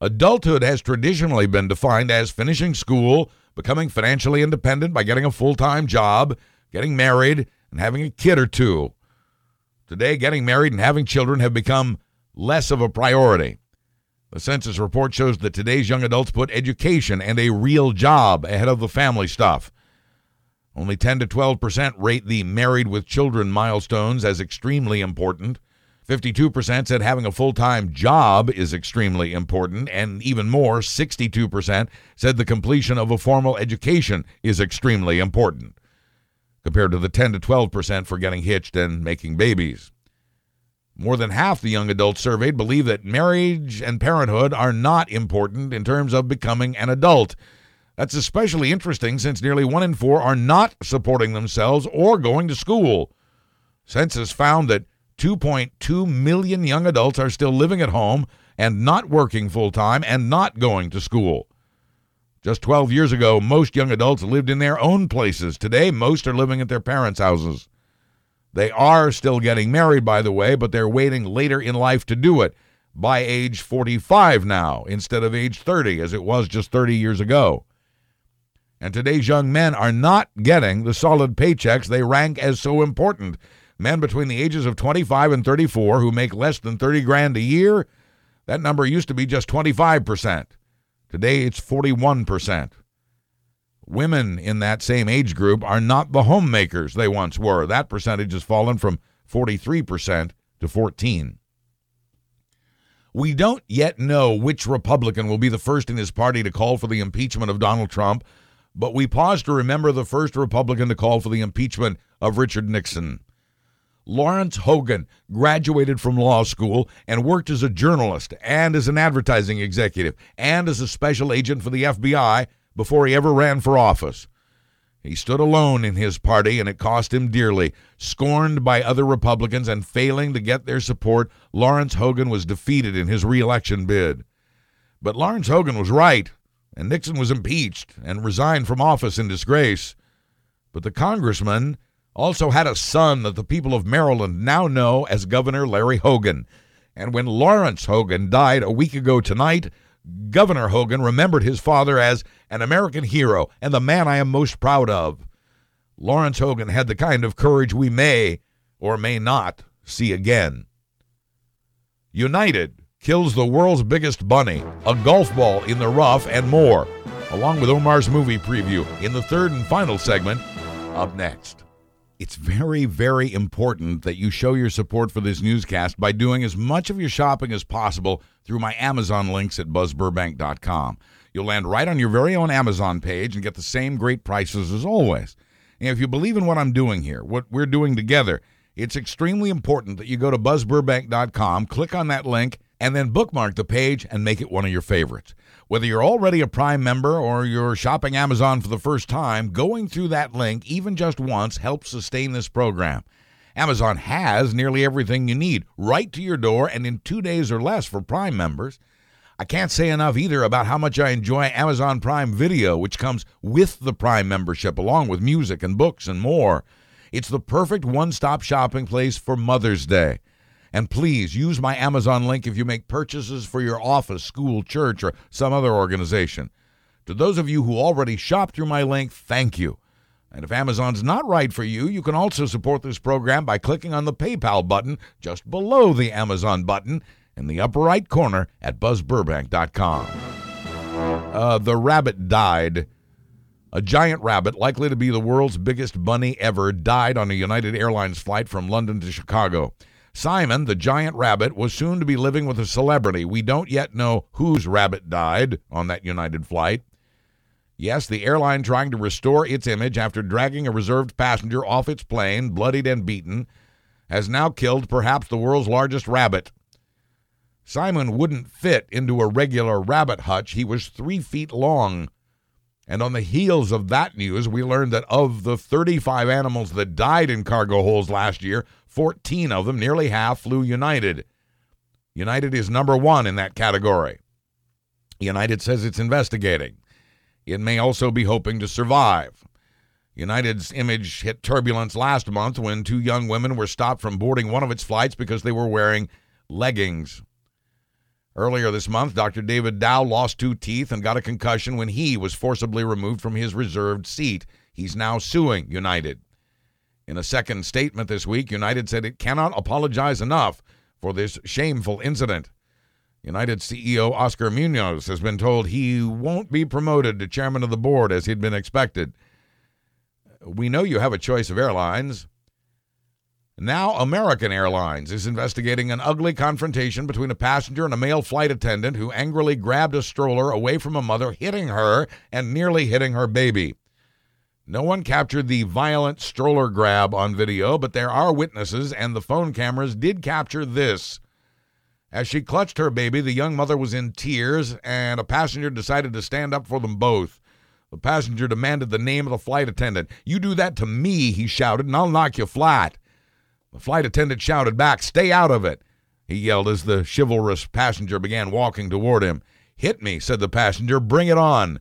Adulthood has traditionally been defined as finishing school, becoming financially independent by getting a full-time job, getting married, and having a kid or two. Today, getting married and having children have become less of a priority. The census report shows that today's young adults put education and a real job ahead of the family stuff. Only ten to twelve percent rate the married with children milestones as extremely important. fifty-two percent said having a full-time job is extremely important, and even more, sixty-two percent said the completion of a formal education is extremely important, compared to the ten to twelve percent for getting hitched and making babies. More than half the young adults surveyed believe that marriage and parenthood are not important in terms of becoming an adult. That's especially interesting since nearly one in four are not supporting themselves or going to school. Census found that two point two million young adults are still living at home and not working full-time and not going to school. Just twelve years ago, most young adults lived in their own places. Today, most are living at their parents' houses. They are still getting married, by the way, but they're waiting later in life to do it, by age forty-five now instead of age thirty, as it was just thirty years ago. And today's young men are not getting the solid paychecks they rank as so important. Men between the ages of twenty-five and thirty-four who make less than thirty grand a year, that number used to be just twenty-five percent. Today it's forty-one percent. Women in that same age group are not the homemakers they once were. That percentage has fallen from forty-three percent to fourteen percent. We don't yet know which Republican will be the first in his party to call for the impeachment of Donald Trump, but we pause to remember the first Republican to call for the impeachment of Richard Nixon. Lawrence Hogan graduated from law school and worked as a journalist and as an advertising executive and as a special agent for the F B I before he ever ran for office. He stood alone in his party, and it cost him dearly. Scorned by other Republicans and failing to get their support, Lawrence Hogan was defeated in his re-election bid. But Lawrence Hogan was right, and Nixon was impeached and resigned from office in disgrace. But the congressman also had a son that the people of Maryland now know as Governor Larry Hogan. And when Lawrence Hogan died a week ago tonight, Governor Hogan remembered his father as an American hero and the man I am most proud of. Lawrence Hogan had the kind of courage we may or may not see again. United kills the world's biggest bunny, a golf ball in the rough, and more, along with Omar's movie preview in the third and final segment up next. It's very, very important that you show your support for this newscast by doing as much of your shopping as possible through my Amazon links at buzz burbank dot com. You'll land right on your very own Amazon page and get the same great prices as always. And if you believe in what I'm doing here, what we're doing together, it's extremely important that you go to buzz burbank dot com, click on that link, and then bookmark the page and make it one of your favorites. Whether you're already a Prime member or you're shopping Amazon for the first time, going through that link even just once helps sustain this program. Amazon has nearly everything you need right to your door and in two days or less for Prime members. I can't say enough either about how much I enjoy Amazon Prime Video, which comes with the Prime membership along with music and books and more. It's the perfect one-stop shopping place for Mother's Day. And please use my Amazon link if you make purchases for your office, school, church, or some other organization. To those of you who already shop through my link, thank you. And if Amazon's not right for you, you can also support this program by clicking on the PayPal button just below the Amazon button in the upper right corner at buzz burbank dot com. Uh, the rabbit died. A giant rabbit, likely to be the world's biggest bunny ever, died on a United Airlines flight from London to Chicago. Simon, the giant rabbit, was soon to be living with a celebrity. We don't yet know whose rabbit died on that United flight. Yes, the airline trying to restore its image after dragging a reserved passenger off its plane, bloodied and beaten, has now killed perhaps the world's largest rabbit. Simon wouldn't fit into a regular rabbit hutch. He was three feet long. And on the heels of that news, we learned that of the thirty-five animals that died in cargo holds last year, fourteen of them, nearly half, flew United. United is number one in that category. United says it's investigating. It may also be hoping to survive. United's image hit turbulence last month when two young women were stopped from boarding one of its flights because they were wearing leggings. Earlier this month, Doctor David Dow lost two teeth and got a concussion when he was forcibly removed from his reserved seat. He's now suing United. In a second statement this week, United said it cannot apologize enough for this shameful incident. United C E O Oscar Munoz has been told he won't be promoted to chairman of the board as he'd been expected. We know you have a choice of airlines. Now American Airlines is investigating an ugly confrontation between a passenger and a male flight attendant who angrily grabbed a stroller away from a mother, hitting her and nearly hitting her baby. No one captured the violent stroller grab on video, but there are witnesses, and the phone cameras did capture this. As she clutched her baby, the young mother was in tears, and a passenger decided to stand up for them both. The passenger demanded the name of the flight attendant. "You do that to me," he shouted, "and I'll knock you flat." The flight attendant shouted back, "Stay out of it," he yelled as the chivalrous passenger began walking toward him. "Hit me," said the passenger. "Bring it on."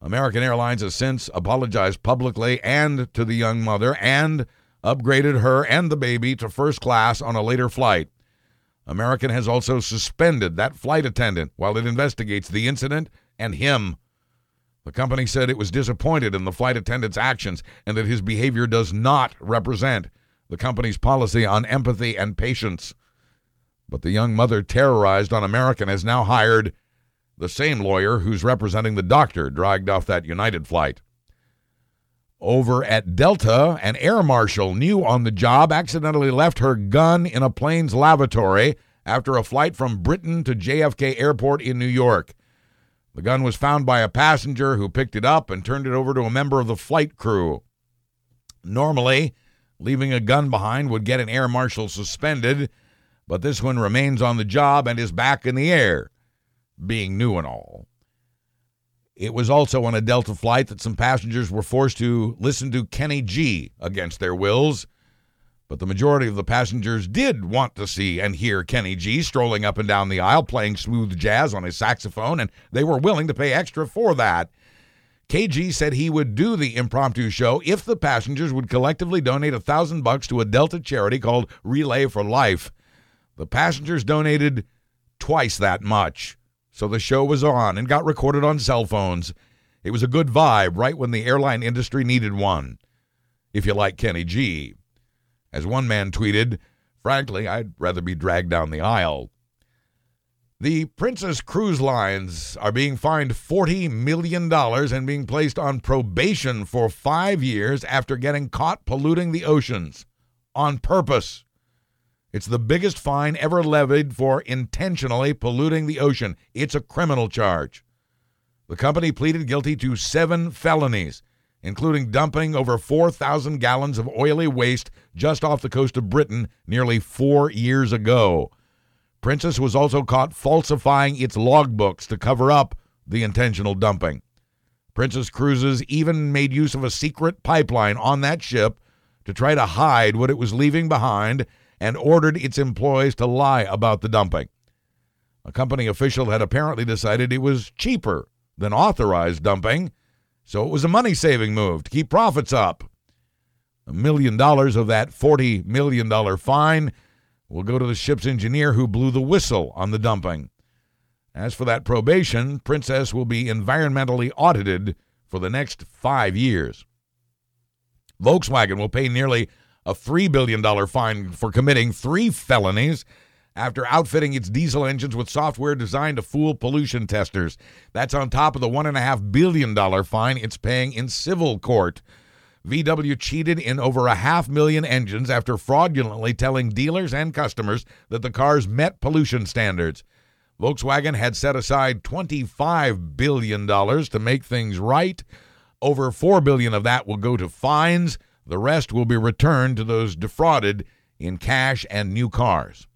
American Airlines has since apologized publicly and to the young mother and upgraded her and the baby to first class on a later flight. American has also suspended that flight attendant while it investigates the incident and him. The company said it was disappointed in the flight attendant's actions and that his behavior does not represent the company's policy on empathy and patience. But the young mother terrorized on American has now hired the same lawyer who's representing the doctor dragged off that United flight. Over at Delta, an air marshal new on the job accidentally left her gun in a plane's lavatory after a flight from Britain to J F K Airport in New York. The gun was found by a passenger who picked it up and turned it over to a member of the flight crew. Normally, leaving a gun behind would get an air marshal suspended, but this one remains on the job and is back in the air, being new and all. It was also on a Delta flight that some passengers were forced to listen to Kenny G against their wills, but the majority of the passengers did want to see and hear Kenny G strolling up and down the aisle playing smooth jazz on his saxophone, and they were willing to pay extra for that. K G said he would do the impromptu show if the passengers would collectively donate a thousand bucks to a Delta charity called Relay for Life. The passengers donated twice that much, so the show was on and got recorded on cell phones. It was a good vibe right when the airline industry needed one, if you like Kenny G. As one man tweeted, "Frankly, I'd rather be dragged down the aisle." The Princess Cruise Lines are being fined forty million dollars and being placed on probation for five years after getting caught polluting the oceans on purpose. It's the biggest fine ever levied for intentionally polluting the ocean. It's a criminal charge. The company pleaded guilty to seven felonies, including dumping over four thousand gallons of oily waste just off the coast of Britain nearly four years ago. Princess was also caught falsifying its logbooks to cover up the intentional dumping. Princess Cruises even made use of a secret pipeline on that ship to try to hide what it was leaving behind and ordered its employees to lie about the dumping. A company official had apparently decided it was cheaper than authorized dumping, so it was a money-saving move to keep profits up. A million dollars of that forty million dollars fine We'll go to the ship's engineer who blew the whistle on the dumping. As for that probation, Princess will be environmentally audited for the next five years. Volkswagen will pay nearly a three billion dollars fine for committing three felonies after outfitting its diesel engines with software designed to fool pollution testers. That's on top of the one point five billion dollars fine it's paying in civil court. V W cheated in over a half million engines after fraudulently telling dealers and customers that the cars met pollution standards. Volkswagen had set aside twenty-five billion dollars to make things right. Over four billion dollars of that will go to fines. The rest will be returned to those defrauded in cash and new cars.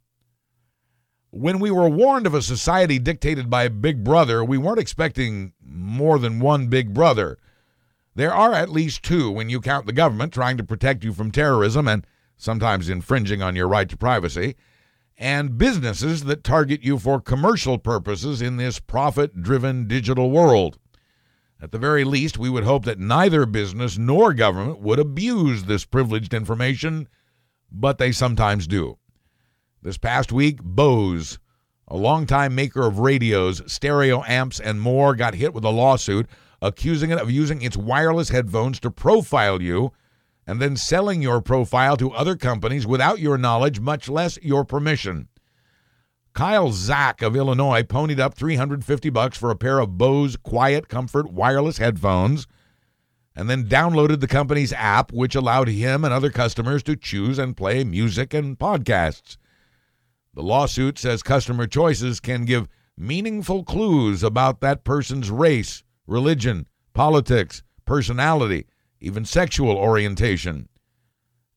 When we were warned of a society dictated by Big Brother, we weren't expecting more than one Big Brother. There are at least two when you count the government trying to protect you from terrorism and sometimes infringing on your right to privacy, and businesses that target you for commercial purposes in this profit-driven digital world. At the very least, we would hope that neither business nor government would abuse this privileged information, but they sometimes do. This past week, Bose, a longtime maker of radios, stereo amps, and more, got hit with a lawsuit accusing it of using its wireless headphones to profile you and then selling your profile to other companies without your knowledge, much less your permission. Kyle Zack of Illinois ponied up three hundred fifty bucks for a pair of Bose Quiet Comfort wireless headphones and then downloaded the company's app, which allowed him and other customers to choose and play music and podcasts. The lawsuit says customer choices can give meaningful clues about that person's race, religion, politics, personality, even sexual orientation.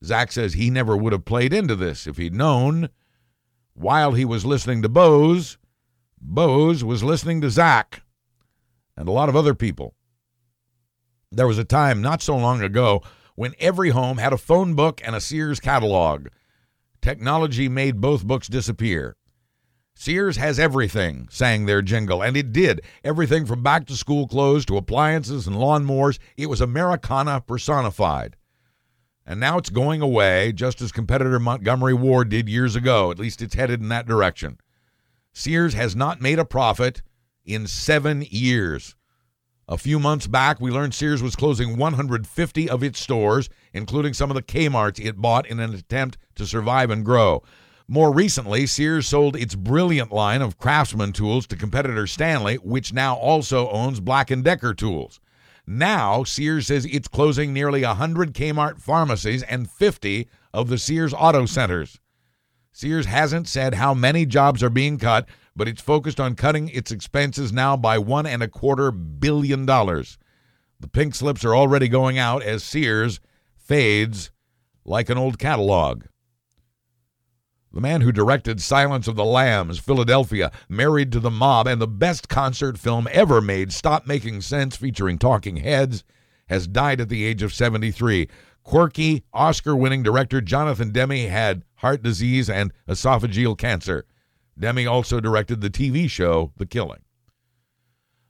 Zack says he never would have played into this if he'd known. While he was listening to Bose, Bose was listening to Zack and a lot of other people. There was a time not so long ago when every home had a phone book and a Sears catalog. Technology made both books disappear. "Sears has everything," sang their jingle, and it did. Everything from back-to-school clothes to appliances and lawnmowers. It was Americana personified. And now it's going away, just as competitor Montgomery Ward did years ago. At least it's headed in that direction. Sears has not made a profit in seven years. A few months back, we learned Sears was closing one hundred fifty of its stores, including some of the Kmarts it bought in an attempt to survive and grow. More recently, Sears sold its Brilliant line of Craftsman tools to competitor Stanley, which now also owns Black and Decker tools. Now, Sears says it's closing nearly one hundred Kmart pharmacies and fifty of the Sears auto centers. Sears hasn't said how many jobs are being cut, but it's focused on cutting its expenses now by one and a quarter billion dollars. The pink slips are already going out as Sears fades like an old catalog. The man who directed Silence of the Lambs, Philadelphia, Married to the Mob, and the best concert film ever made, Stop Making Sense, featuring talking heads, has died at the age of seventy-three. Quirky, Oscar-winning director Jonathan Demme had heart disease and esophageal cancer. Demme also directed the T V show The Killing.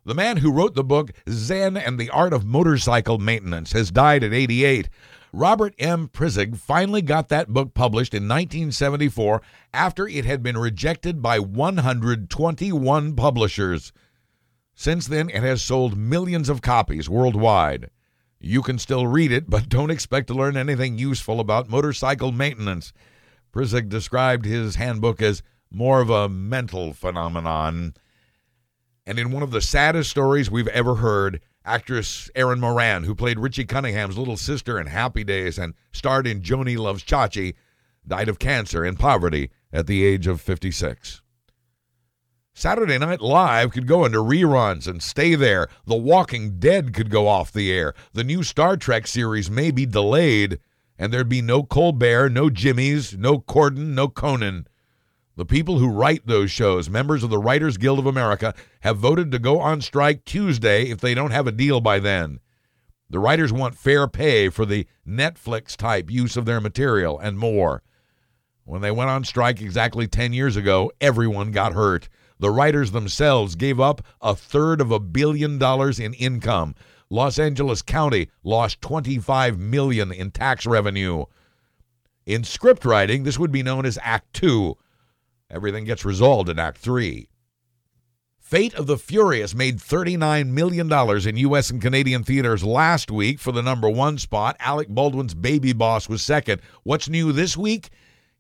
The man who wrote the book Zen and the Art of Motorcycle Maintenance has died at eighty-eight. Robert M. Prisig finally got that book published in nineteen seventy-four after it had been rejected by one hundred twenty-one publishers. Since then, it has sold millions of copies worldwide. You can still read it, but don't expect to learn anything useful about motorcycle maintenance. Prisig described his handbook as more of a mental phenomenon. And in one of the saddest stories we've ever heard, actress Erin Moran, who played Richie Cunningham's little sister in Happy Days and starred in Joni Loves Chachi, died of cancer and poverty at the age of fifty-six. Saturday Night Live could go into reruns and stay there. The Walking Dead could go off the air. The new Star Trek series may be delayed, and there'd be no Colbert, no Jimmy's, no Corden, no Conan. The people who write those shows, members of the Writers Guild of America, have voted to go on strike Tuesday if they don't have a deal by then. The writers want fair pay for the Netflix-type use of their material and more. When they went on strike exactly ten years ago, everyone got hurt. The writers themselves gave up a third of a billion dollars in income. Los Angeles County lost twenty-five million dollars in tax revenue. In script writing, this would be known as Act Two. Everything gets resolved in Act three. Fate of the Furious made thirty-nine million dollars in U S and Canadian theaters last week for the number one spot. Alec Baldwin's Baby Boss was second. What's new this week?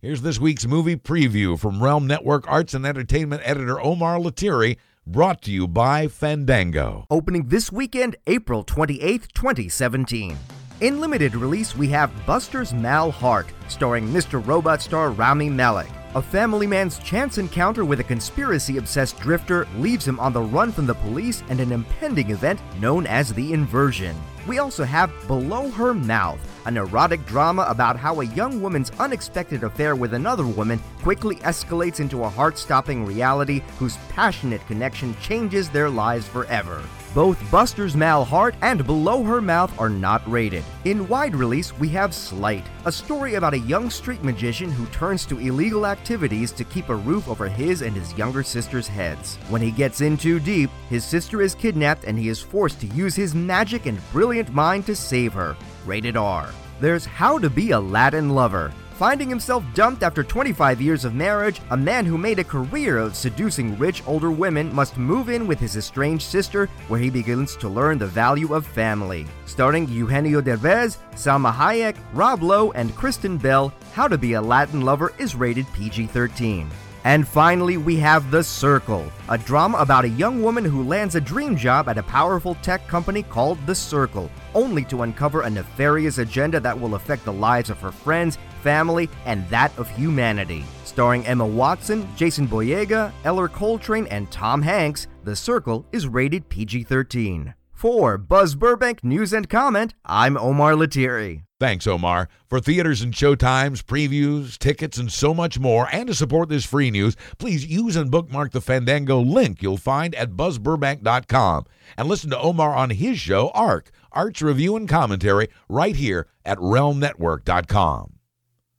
Here's this week's movie preview from Realm Network Arts and Entertainment editor Omar Letiri, brought to you by Fandango. Opening this weekend, April twenty-eighth, twenty seventeen. In limited release, we have Buster's Mal Hart, starring Mister Robot star Rami Malek. A family man's chance encounter with a conspiracy-obsessed drifter leaves him on the run from the police and an impending event known as the Inversion. We also have Below Her Mouth, an erotic drama about how a young woman's unexpected affair with another woman quickly escalates into a heart-stopping reality whose passionate connection changes their lives forever. Both Buster's Malheart and Below Her Mouth are not rated. In wide release, we have Slight, a story about a young street magician who turns to illegal activities to keep a roof over his and his younger sister's heads. When he gets in too deep, his sister is kidnapped and he is forced to use his magic and brilliant mind to save her. Rated R. There's How to Be a Latin Lover. Finding himself dumped after twenty-five years of marriage, a man who made a career of seducing rich older women must move in with his estranged sister, where he begins to learn the value of family. Starring Eugenio Derbez, Salma Hayek, Rob Lowe, and Kristen Bell, How to Be a Latin Lover is rated P G thirteen. And finally, we have The Circle, a drama about a young woman who lands a dream job at a powerful tech company called The Circle, only to uncover a nefarious agenda that will affect the lives of her friends, family, and that of humanity. Starring Emma Watson, Jason Boyega, Eller Coltrane, and Tom Hanks, The Circle is rated P G thirteen. For Buzz Burbank News and Comment, I'm Omar Letiri. Thanks, Omar. For theaters and showtimes, previews, tickets, and so much more, and to support this free news, please use and bookmark the Fandango link you'll find at buzz burbank dot com. And listen to Omar on his show, A R C, Arts Review and Commentary, right here at realm network dot com.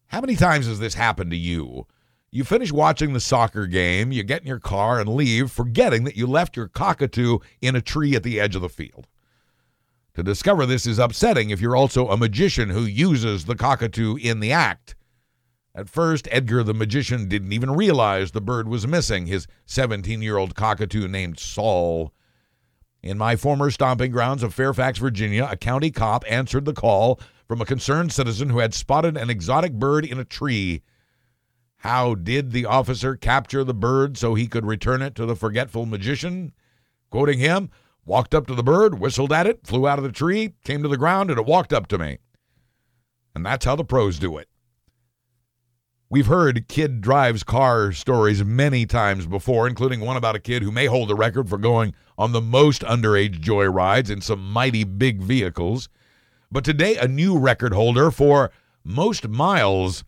How many times has this happened to you? You finish watching the soccer game, you get in your car and leave, forgetting that you left your cockatoo in a tree at the edge of the field. To discover this is upsetting if you're also a magician who uses the cockatoo in the act. At first, Edgar the magician didn't even realize the bird was missing, his seventeen-year-old cockatoo named Saul. In my former stomping grounds of Fairfax, Virginia, a county cop answered the call from a concerned citizen who had spotted an exotic bird in a tree. How did the officer capture the bird so he could return it to the forgetful magician? Quoting him, "Walked up to the bird, whistled at it, flew out of the tree, came to the ground, and it walked up to me." And that's how the pros do it. We've heard kid drives car stories many times before, including one about a kid who may hold the record for going on the most underage joyrides in some mighty big vehicles. But today, a new record holder for most miles.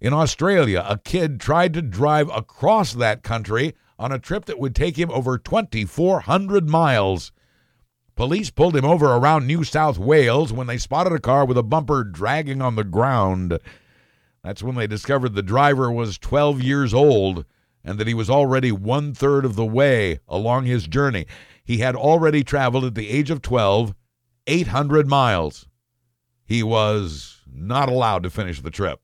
In Australia, a kid tried to drive across that country on a trip that would take him over twenty-four hundred miles. Police pulled him over around New South Wales when they spotted a car with a bumper dragging on the ground. That's when they discovered the driver was twelve years old and that he was already one-third of the way along his journey. He had already traveled at the age of twelve, eight hundred miles. He was not allowed to finish the trip.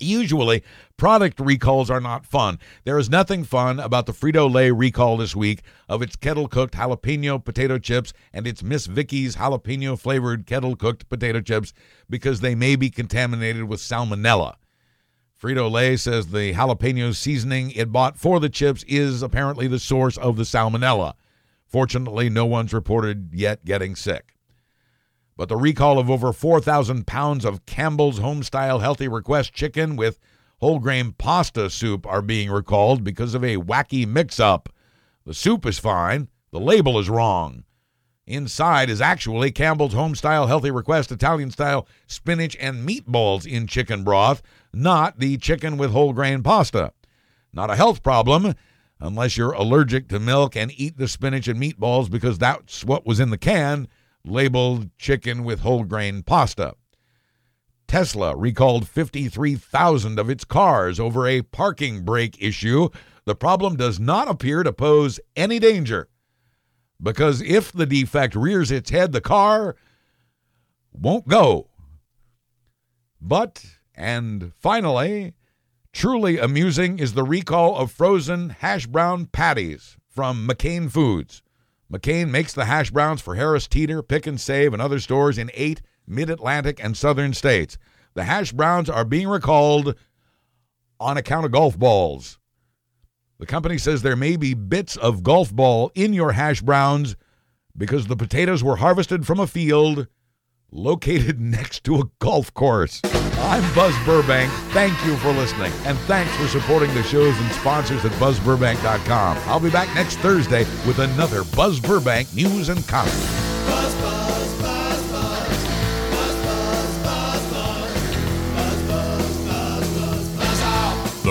Usually, product recalls are not fun. There is nothing fun about the Frito-Lay recall this week of its kettle-cooked jalapeno potato chips and its Miss Vicky's jalapeno-flavored kettle-cooked potato chips because they may be contaminated with salmonella. Frito-Lay says the jalapeno seasoning it bought for the chips is apparently the source of the salmonella. Fortunately, no one's reported yet getting sick. But the recall of over four thousand pounds of Campbell's Homestyle Healthy Request chicken with whole grain pasta soup are being recalled because of a wacky mix-up. The soup is fine. The label is wrong. Inside is actually Campbell's Homestyle Healthy Request Italian-style spinach and meatballs in chicken broth, not the chicken with whole grain pasta. Not a health problem unless you're allergic to milk and eat the spinach and meatballs because that's what was in the can, labeled chicken with whole grain pasta. Tesla recalled fifty-three thousand of its cars over a parking brake issue. The problem does not appear to pose any danger, because if the defect rears its head, the car won't go. But, and finally, truly amusing is the recall of frozen hash brown patties from McCain Foods. McCain makes the hash browns for Harris Teeter, Pick and Save, and other stores in eight mid-Atlantic and southern states. The hash browns are being recalled on account of golf balls. The company says there may be bits of golf ball in your hash browns because the potatoes were harvested from a field located next to a golf course. I'm Buzz Burbank. Thank you for listening, and thanks for supporting the shows and sponsors at buzz burbank dot com. I'll be back next Thursday with another Buzz Burbank News and Comments. Buzz, buzz, buzz, buzz, buzz, buzz, buzz.